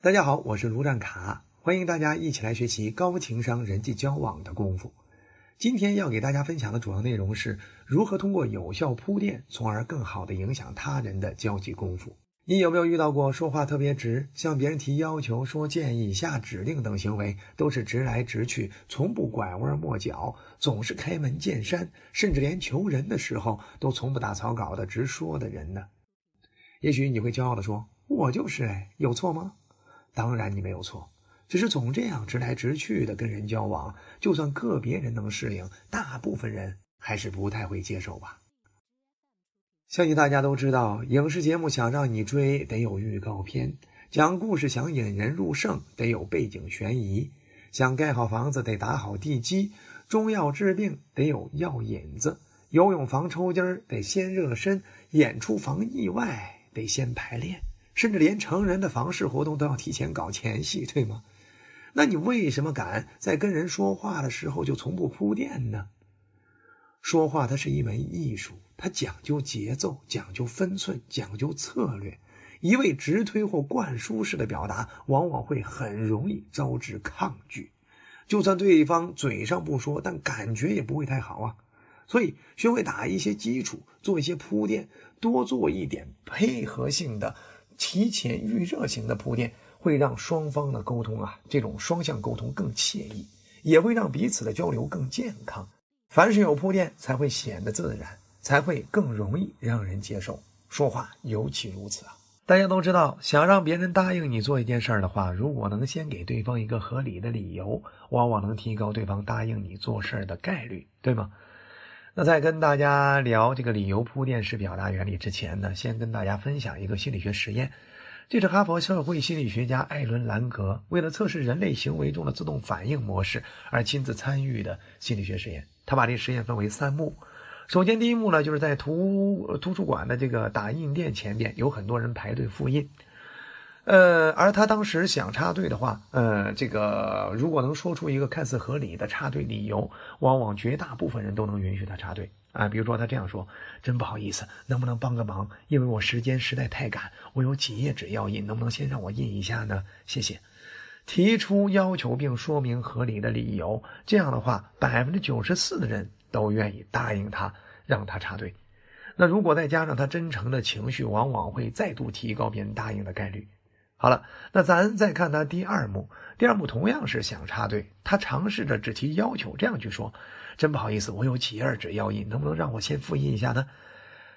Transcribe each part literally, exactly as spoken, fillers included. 大家好，我是卢占卡，欢迎大家一起来学习高情商人际交往的功夫。今天要给大家分享的主要内容是如何通过有效铺垫，从而更好的影响他人的交际功夫。你有没有遇到过说话特别直，向别人提要求、说建议、下指令等行为都是直来直去，从不拐弯抹角，总是开门见山，甚至连求人的时候都从不打草稿的直说的人呢？也许你会骄傲地说，我就是哎，有错吗？当然你没有错，只是总这样直来直去的跟人交往，就算个别人能适应，大部分人还是不太会接受吧。相信大家都知道，影视节目想让你追得有预告片，讲故事想引人入胜得有背景悬疑，想盖好房子得打好地基，中药治病得有药引子，游泳防抽筋得先热身，演出防意外得先排练，甚至连成人的房事活动都要提前搞前戏，对吗？那你为什么敢在跟人说话的时候就从不铺垫呢？说话它是一门艺术，它讲究节奏，讲究分寸，讲究策略，一味直推或灌输式的表达往往会很容易招致抗拒，就算对方嘴上不说，但感觉也不会太好啊。所以学会打一些基础，做一些铺垫，多做一点配合性的、提前预热型的铺垫，会让双方的沟通啊，这种双向沟通更惬意，也会让彼此的交流更健康。凡是有铺垫才会显得自然，才会更容易让人接受，说话尤其如此啊！大家都知道，想让别人答应你做一件事儿的话，如果能先给对方一个合理的理由，往往能提高对方答应你做事儿的概率，对吗？那在跟大家聊这个理由铺垫式表达原理之前呢，先跟大家分享一个心理学实验。这是哈佛社会心理学家艾伦·兰格为了测试人类行为中的自动反应模式而亲自参与的心理学实验。他把这实验分为三幕。首先第一幕呢，就是在图图书馆的这个打印店前面有很多人排队复印。呃，而他当时想插队的话，呃，这个如果能说出一个看似合理的插队理由，往往绝大部分人都能允许他插队。啊，比如说他这样说，真不好意思，能不能帮个忙？因为我时间实在太赶，我有几页纸要印，能不能先让我印一下呢？谢谢。提出要求并说明合理的理由，这样的话 百分之九十四 的人都愿意答应他，让他插队。那如果再加上他真诚的情绪，往往会再度提高别人答应的概率。好了，那咱再看他第二幕。第二幕同样是想插队，他尝试着只提要求，这样去说，真不好意思，我有几页纸要印，能不能让我先复印一下呢？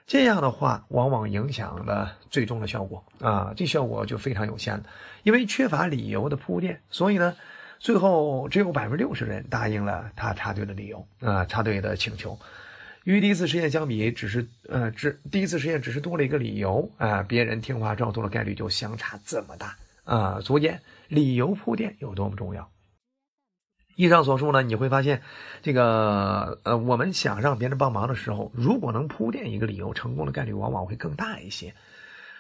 这样的话往往影响了最终的效果啊，这效果就非常有限了，因为缺乏理由的铺垫，所以呢最后只有 百分之六十 人答应了他插队的理由啊，插队的请求。与第一次实验相比，只是呃，只第一次实验只是多了一个理由啊、呃，别人听话照做的概率就相差这么大啊、呃，足见理由铺垫有多么重要。以上所述呢，你会发现，这个呃，我们想让别人帮忙的时候，如果能铺垫一个理由，成功的概率往往会更大一些。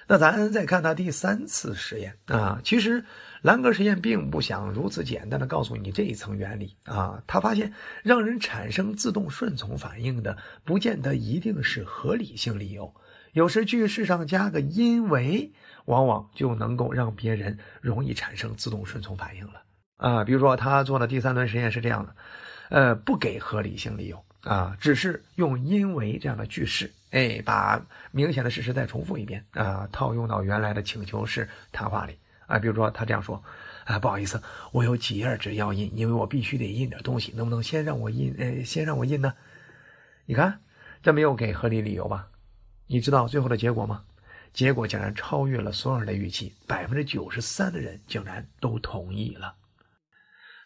那咱再看他第三次实验啊，其实兰格实验并不想如此简单的告诉你这一层原理啊。他发现让人产生自动顺从反应的，不见得一定是合理性理由，有时句式上加个因为，往往就能够让别人容易产生自动顺从反应了啊。比如说他做的第三轮实验是这样的，呃，不给合理性理由啊，只是用因为这样的句式。哎，把明显的事实再重复一遍啊、呃，套用到原来的请求式谈话里啊、呃。比如说，他这样说：“啊，不好意思，我有几页纸要印，因为我必须得印点东西，能不能先让我印？呃，先让我印呢？”你看，这没有给合理理由吧？你知道最后的结果吗？结果竟然超越了所有人的预期， 百分之九十三 的人竟然都同意了。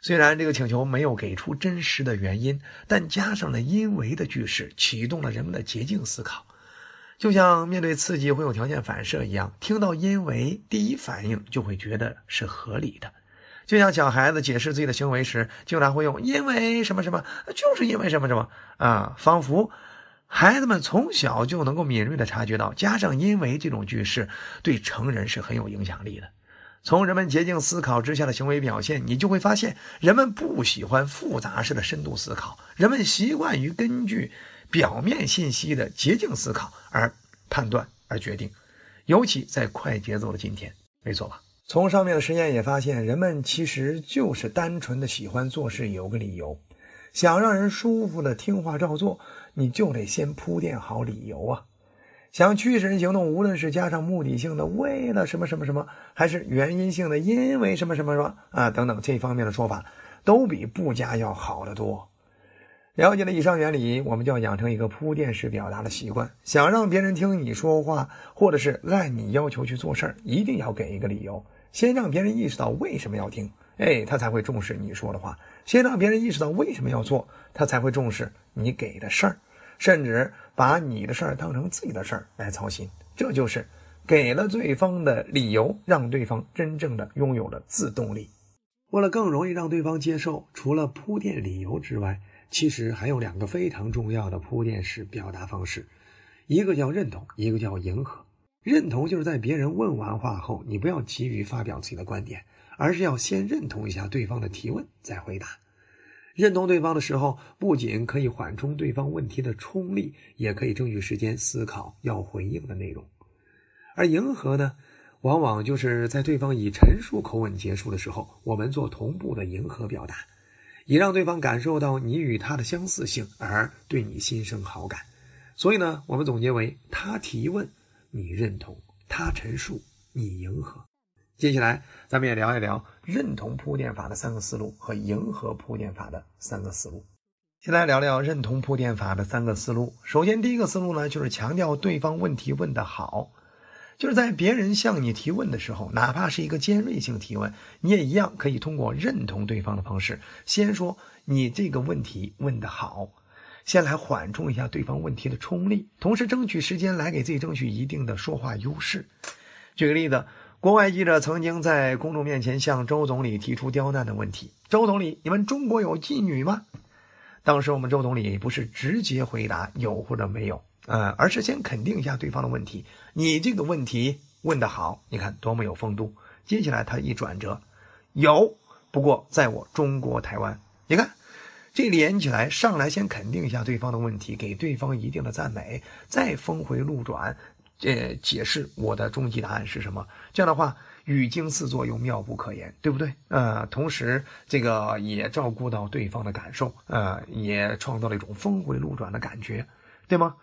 虽然这个请求没有给出真实的原因，但加上了因为的句式，启动了人们的捷径思考。就像面对刺激会有条件反射一样，听到因为，第一反应就会觉得是合理的。就像小孩子解释自己的行为时，经常会用因为什么什么，就是因为什么什么啊，仿佛孩子们从小就能够敏锐地察觉到，加上因为这种句式对成人是很有影响力的。从人们捷径思考之下的行为表现，你就会发现人们不喜欢复杂式的深度思考，人们习惯于根据表面信息的捷径思考而判断而决定，尤其在快节奏的今天，没错吧？从上面的实验也发现，人们其实就是单纯的喜欢做事有个理由，想让人舒服的听话照做，你就得先铺垫好理由啊。想驱使人行动，无论是加上目的性的为了什么什么什么，还是原因性的因为什么什么什么啊等等这方面的说法，都比不加要好得多。了解了以上原理，我们就要养成一个铺垫式表达的习惯。想让别人听你说话，或者是按你要求去做事儿，一定要给一个理由，先让别人意识到为什么要听，哎，他才会重视你说的话；先让别人意识到为什么要做，他才会重视你给的事儿，甚至把你的事儿当成自己的事儿来操心。这就是给了对方的理由，让对方真正的拥有了自动力。为了更容易让对方接受，除了铺垫理由之外，其实还有两个非常重要的铺垫式表达方式，一个叫认同，一个叫迎合。认同就是在别人问完话后，你不要急于发表自己的观点，而是要先认同一下对方的提问再回答。认同对方的时候，不仅可以缓冲对方问题的冲力，也可以争取时间思考要回应的内容。而迎合呢，往往就是在对方以陈述口吻结束的时候，我们做同步的迎合表达，以让对方感受到你与他的相似性，而对你心生好感。所以呢，我们总结为他提问你认同，他陈述你迎合。接下来咱们也聊一聊认同铺垫法的三个思路和迎合铺垫法的三个思路。先来聊聊认同铺垫法的三个思路。首先第一个思路呢，就是强调对方问题问得好，就是在别人向你提问的时候，哪怕是一个尖锐性提问，你也一样可以通过认同对方的方式，先说你这个问题问得好，先来缓冲一下对方问题的冲力，同时争取时间来给自己争取一定的说话优势。举个例子，国外记者曾经在公众面前向周总理提出刁难的问题：周总理，你们中国有妓女吗？当时我们周总理不是直接回答有或者没有，呃，而是先肯定一下对方的问题，你这个问题问得好，你看多么有风度。接下来他一转折，有，不过在我中国台湾。你看这连起来，上来先肯定一下对方的问题，给对方一定的赞美，再峰回路转，呃，解释我的终极答案是什么。这样的话语惊四座又妙不可言，对不对？呃，同时这个也照顾到对方的感受，呃，也创造了一种峰回路转的感觉，对吗？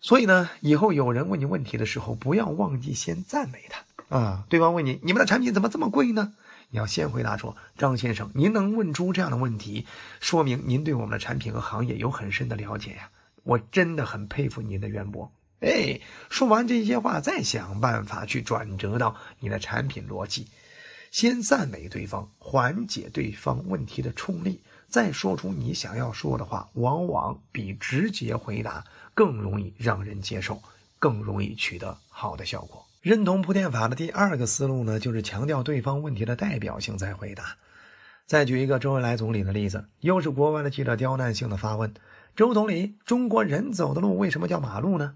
所以呢，以后有人问你问题的时候，不要忘记先赞美他啊。对方问你，你们的产品怎么这么贵呢？你要先回答说，张先生，您能问出这样的问题，说明您对我们的产品和行业有很深的了解呀、啊，我真的很佩服您的渊博。哎，说完这些话，再想办法去转折到你的产品逻辑，先赞美对方，缓解对方问题的冲力，再说出你想要说的话，往往比直接回答更容易让人接受，更容易取得好的效果。认同铺垫法的第二个思路呢，就是强调对方问题的代表性再回答。再举一个周恩来总理的例子，又是国外的记者刁难性的发问：周总理，中国人走的路为什么叫马路呢？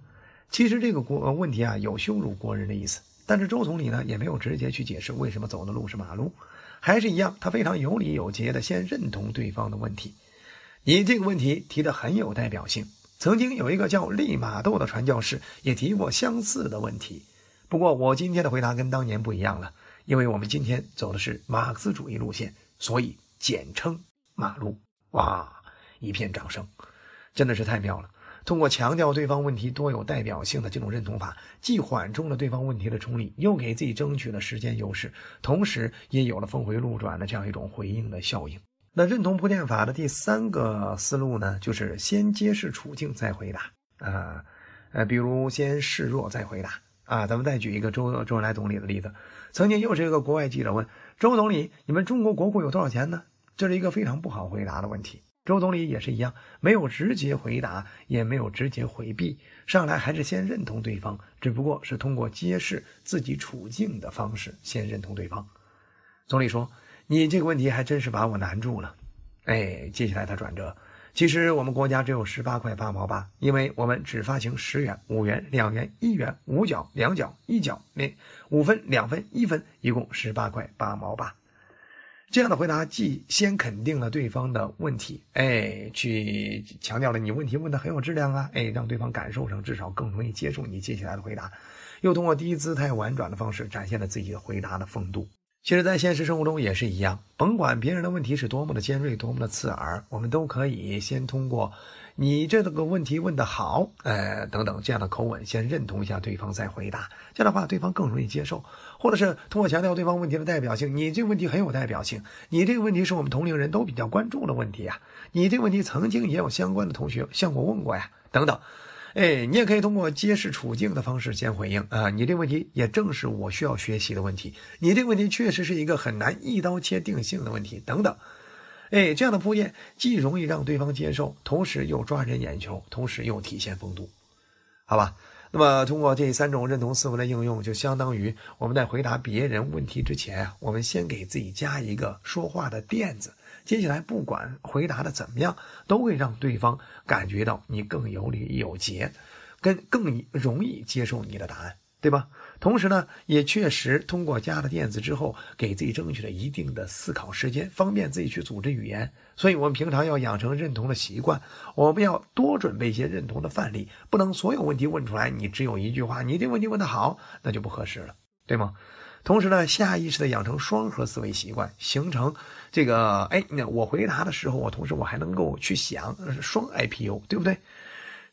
其实这个国、呃、问题啊，有羞辱国人的意思，但是周总理呢也没有直接去解释为什么走的路是马路，还是一样，他非常有理有节的先认同对方的问题。你这个问题提得很有代表性，曾经有一个叫利玛窦的传教士也提过相似的问题，不过我今天的回答跟当年不一样了，因为我们今天走的是马克思主义路线，所以简称马路。哇，一片掌声，真的是太妙了。通过强调对方问题多有代表性的这种认同法，既缓冲了对方问题的冲力，又给自己争取了时间优势，同时也有了峰回路转的这样一种回应的效应。那认同铺垫法的第三个思路呢，就是先揭示处境再回答啊，呃，比如先示弱再回答啊。咱们再举一个周周恩来总理的例子，曾经又是一个国外记者问周总理，你们中国国库有多少钱呢？这是一个非常不好回答的问题。周总理也是一样，没有直接回答，也没有直接回避，上来还是先认同对方，只不过是通过揭示自己处境的方式先认同对方。总理说，你这个问题还真是把我难住了。哎，接下来他转折，其实我们国家只有十八块八毛八，因为我们只发行十元、五元、两元、一元、五角、两角、一角、五分、两分、一分，一共十八块八毛八。这样的回答既先肯定了对方的问题，哎，去强调了你问题问得很有质量啊，哎，让对方感受上至少更容易接受你接下来的回答，又通过低姿态婉转的方式展现了自己的回答的风度。其实在现实生活中也是一样，甭管别人的问题是多么的尖锐，多么的刺耳，我们都可以先通过你这个问题问得好，呃，等等这样的口吻先认同一下对方再回答，这样的话对方更容易接受。或者是通过强调对方问题的代表性，你这个问题很有代表性，你这个问题是我们同龄人都比较关注的问题啊，你这个问题曾经也有相关的同学向我问过呀，等等。哎，你也可以通过揭示处境的方式先回应啊！你这个问题也正是我需要学习的问题，你这个问题确实是一个很难一刀切定性的问题，等等。哎，这样的铺垫既容易让对方接受，同时又抓人眼球，同时又体现风度，好吧？那么通过这三种认同思维的应用，就相当于我们在回答别人问题之前啊，我们先给自己加一个说话的垫子。接下来不管回答的怎么样，都会让对方感觉到你更有理有节，跟更容易接受你的答案，对吧？同时呢，也确实通过加了垫子之后，给自己争取了一定的思考时间，方便自己去组织语言。所以我们平常要养成认同的习惯，我们要多准备一些认同的范例，不能所有问题问出来你只有一句话，你这问题问得好，那就不合适了，对吗？同时呢，下意识的养成双核思维习惯，形成这个，哎，我回答的时候，我同时我还能够去想双 I P O， 对不对？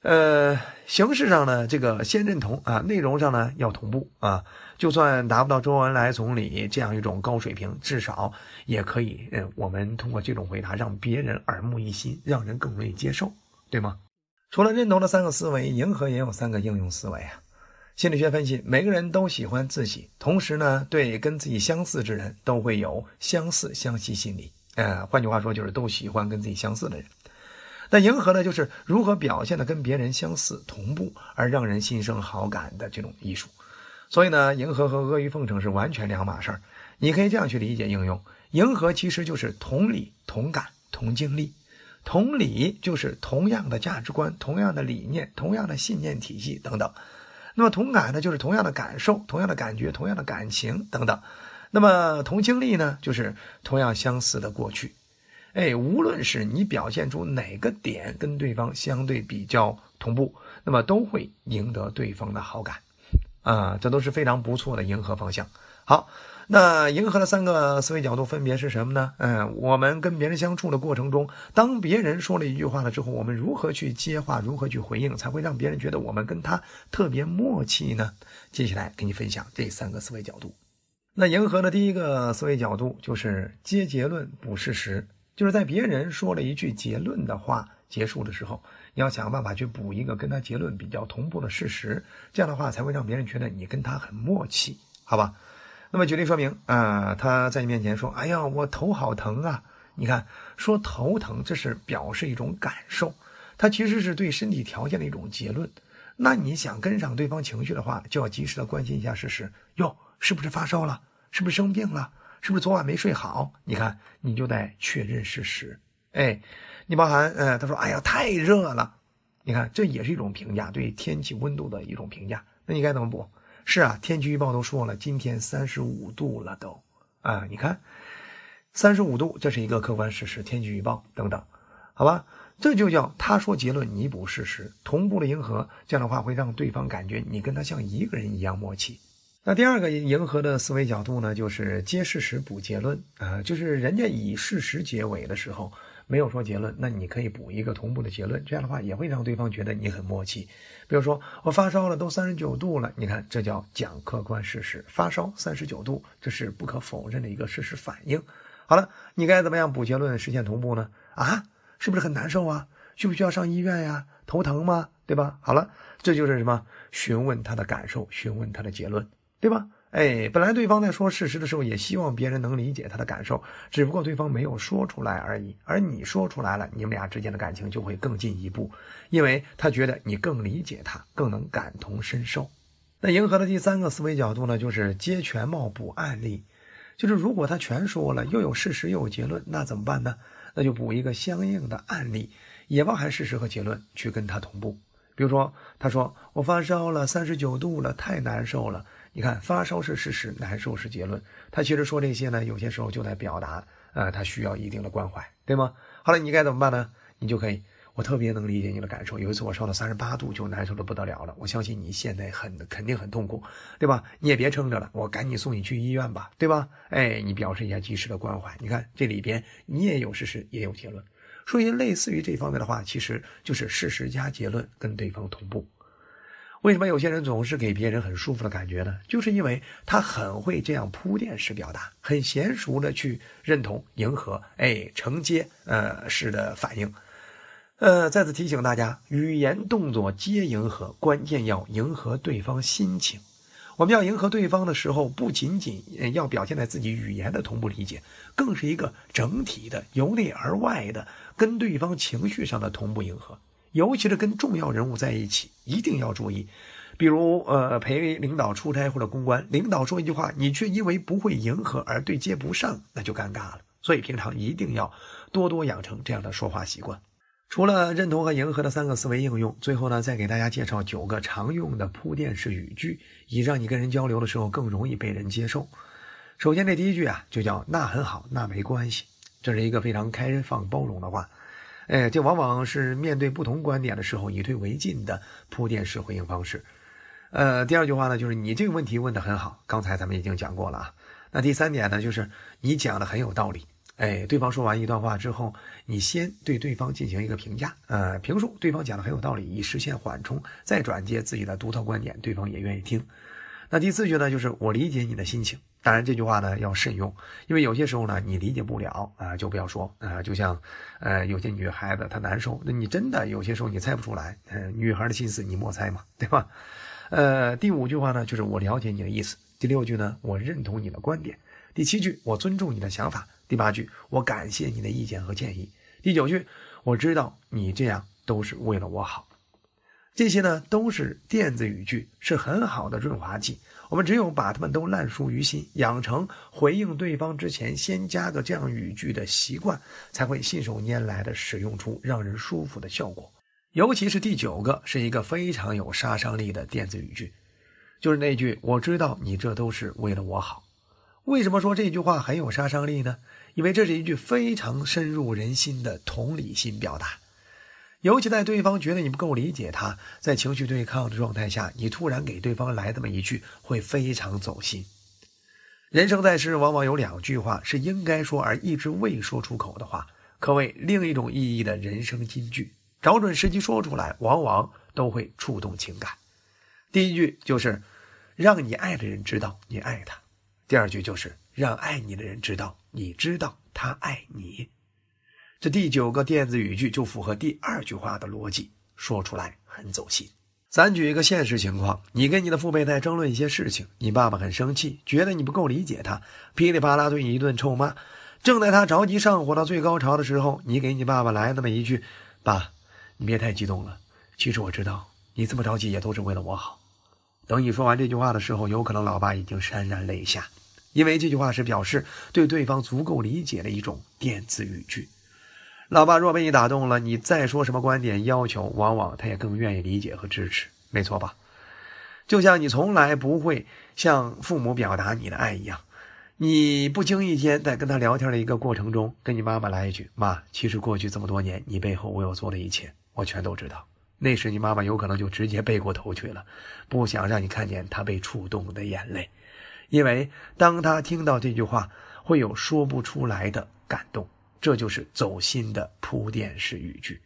呃，形式上呢，这个先认同啊，内容上呢要同步啊，就算达不到周恩来总理这样一种高水平，至少也可以，呃，我们通过这种回答让别人耳目一新，让人更容易接受，对吗？除了认同的三个思维，迎合也有三个应用思维啊。心理学分析，每个人都喜欢自己，同时呢，对跟自己相似之人都会有相似相吸心理。呃，换句话说，就是都喜欢跟自己相似的人。那迎合呢，就是如何表现的跟别人相似、同步，而让人心生好感的这种艺术。所以呢，迎合和阿谀奉承是完全两码事儿。你可以这样去理解应用：迎合其实就是同理、同感、同经历。同理就是同样的价值观、同样的理念、同样的信念体系等等。那么同感呢，就是同样的感受、同样的感觉、同样的感情等等。那么同经历呢，就是同样相似的过去。哎，无论是你表现出哪个点跟对方相对比较同步，那么都会赢得对方的好感啊，这都是非常不错的迎合方向。好，那迎合的三个思维角度分别是什么呢？嗯，我们跟别人相处的过程中，当别人说了一句话了之后，我们如何去接话，如何去回应，才会让别人觉得我们跟他特别默契呢？接下来给你分享这三个思维角度。那迎合的第一个思维角度就是接结论补事实，就是在别人说了一句结论的话结束的时候，你要想办法去补一个跟他结论比较同步的事实，这样的话才会让别人觉得你跟他很默契，好吧？那么举例说明啊、呃，他在你面前说，哎呀，我头好疼啊，你看说头疼，这是表示一种感受，它其实是对身体条件的一种结论。那你想跟上对方情绪的话，就要及时的关心一下事实，哟，是不是发烧了？是不是生病了？是不是昨晚没睡好？你看你就在确认事实。哎，你包含呃，他说哎呀太热了，你看这也是一种评价，对天气温度的一种评价。那你该怎么补？是啊，天气预报都说了，今天三十五度了都啊！你看三十五度，这是一个客观事实，天气预报等等，好吧？这就叫他说结论，你补事实，同步的迎合，这样的话会让对方感觉你跟他像一个人一样默契。那第二个迎合的思维角度呢，就是接事实补结论啊、呃，就是人家以事实结尾的时候没有说结论，那你可以补一个同步的结论，这样的话也会让对方觉得你很默契。比如说我发烧了，都三十九度了，你看这叫讲客观事实，发烧三十九度，这是不可否认的一个事实反应。好了，你该怎么样补结论实现同步呢？啊，是不是很难受啊？需不需要上医院呀？头疼吗？对吧？好了，这就是什么？询问他的感受，询问他的结论，对吧？哎，本来对方在说事实的时候也希望别人能理解他的感受，只不过对方没有说出来而已，而你说出来了，你们俩之间的感情就会更进一步，因为他觉得你更理解他，更能感同身受。那迎合的第三个思维角度呢，就是接全貌补案例，就是如果他全说了，又有事实又有结论，那怎么办呢？那就补一个相应的案例，也包含事实和结论去跟他同步。比如说他说我发烧了三十九度了，太难受了，你看发烧是事实，难受是结论，他其实说这些呢，有些时候就在表达呃，他需要一定的关怀，对吗？好了，你该怎么办呢？你就可以，我特别能理解你的感受。有一次我烧到三十八度就难受的不得了了，我相信你现在很肯定很痛苦，对吧？你也别撑着了，我赶紧送你去医院吧，对吧？哎，你表示一下及时的关怀。你看这里边你也有事实也有结论，所以类似于这方面的话，其实就是事实加结论跟对方同步。为什么有些人总是给别人很舒服的感觉呢？就是因为他很会这样铺垫式表达，很娴熟的去认同、迎合、哎，承接呃式的反应。呃，再次提醒大家，语言动作皆迎合，关键要迎合对方心情。我们要迎合对方的时候，不仅仅要表现在自己语言的同步理解，更是一个整体的由内而外的跟对方情绪上的同步迎合。尤其是跟重要人物在一起一定要注意，比如呃陪领导出差或者公关，领导说一句话，你却因为不会迎合而对接不上，那就尴尬了。所以平常一定要多多养成这样的说话习惯。除了认同和迎合的三个思维应用，最后呢再给大家介绍九个常用的铺垫式语句，以让你跟人交流的时候更容易被人接受。首先这第一句啊就叫那很好，那没关系，这是一个非常开放包容的话。哎，这往往是面对不同观点的时候以退为进的铺垫式回应方式。呃，第二句话呢就是你这个问题问得很好，刚才咱们已经讲过了啊。那第三点呢就是你讲的很有道理。哎，对方说完一段话之后，你先对对方进行一个评价，呃，评述对方讲的很有道理，以实现缓冲，再转接自己的独特观点，对方也愿意听。那第四句呢就是我理解你的心情。当然这句话呢要慎用，因为有些时候呢你理解不了啊、呃、就不要说啊、呃、就像呃有些女孩子她难受，那你真的有些时候你猜不出来，呃女孩的心思你莫猜嘛，对吧？呃第五句话呢就是我了解你的意思，第六句呢我认同你的观点，第七句我尊重你的想法，第八句我感谢你的意见和建议，第九句我知道你这样都是为了我好。这些呢都是电子语句，是很好的润滑剂。我们只有把它们都烂熟于心，养成回应对方之前先加个这样语句的习惯，才会信手拈来的使用出让人舒服的效果。尤其是第九个是一个非常有杀伤力的电子语句，就是那句我知道你这都是为了我好。为什么说这句话很有杀伤力呢？因为这是一句非常深入人心的同理心表达。尤其在对方觉得你不够理解他，在情绪对抗的状态下，你突然给对方来这么一句，会非常走心。人生在世，往往有两句话是应该说而一直未说出口的话，可谓另一种意义的人生金句，找准时机说出来，往往都会触动情感。第一句就是让你爱的人知道你爱他，第二句就是让爱你的人知道你知道他爱你。这第九个电子语句就符合第二句话的逻辑，说出来很走心。咱举一个现实情况，你跟你的父辈在争论一些事情，你爸爸很生气，觉得你不够理解他，噼里啪啦对你一顿臭骂。正在他着急上火到最高潮的时候，你给你爸爸来那么一句，爸，你别太激动了，其实我知道你这么着急也都是为了我好。等你说完这句话的时候，有可能老爸已经潸然泪下，因为这句话是表示对对方足够理解的一种电子语句。老爸若被你打动了，你再说什么观点要求，往往他也更愿意理解和支持，没错吧？就像你从来不会向父母表达你的爱一样，你不经意间在跟他聊天的一个过程中，跟你妈妈来一句，妈，其实过去这么多年你背后为我做的一切我全都知道。那时你妈妈有可能就直接背过头去了，不想让你看见她被触动的眼泪，因为当她听到这句话会有说不出来的感动。这就是走心的铺垫式语句。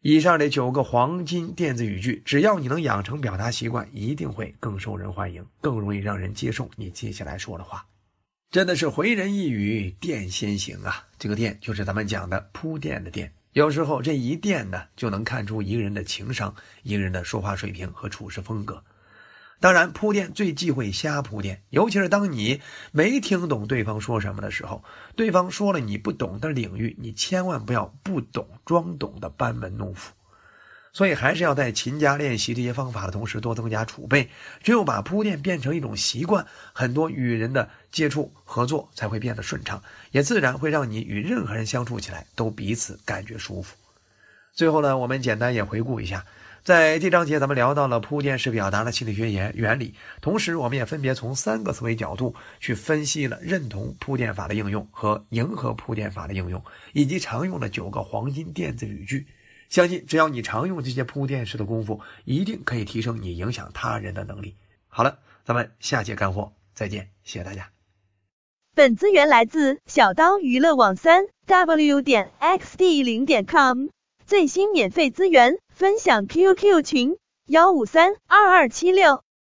以上这九个黄金电子语句，只要你能养成表达习惯，一定会更受人欢迎，更容易让人接受你接下来说的话。真的是回人一语，电先行啊！这个电就是咱们讲的铺垫的电。有时候这一电呢，就能看出一个人的情商，一个人的说话水平和处事风格。当然铺垫最忌讳瞎铺垫，尤其是当你没听懂对方说什么的时候，对方说了你不懂的领域，你千万不要不懂装懂的班门弄斧。所以还是要在勤加练习这些方法的同时多增加储备，只有把铺垫变成一种习惯，很多与人的接触合作才会变得顺畅，也自然会让你与任何人相处起来都彼此感觉舒服。最后呢，我们简单也回顾一下，在这章节咱们聊到了铺垫式表达的心理学原理，同时我们也分别从三个思维角度去分析了认同铺垫法的应用和迎合铺垫法的应用，以及常用的九个黄金电子语句。相信只要你常用这些铺垫式的功夫，一定可以提升你影响他人的能力。好了，咱们下节干货再见，谢谢大家。本资源来自小刀娱乐网三 w 点 x d 零 点 com， 最新免费资源分享 Q Q 群 一五三 二二七六。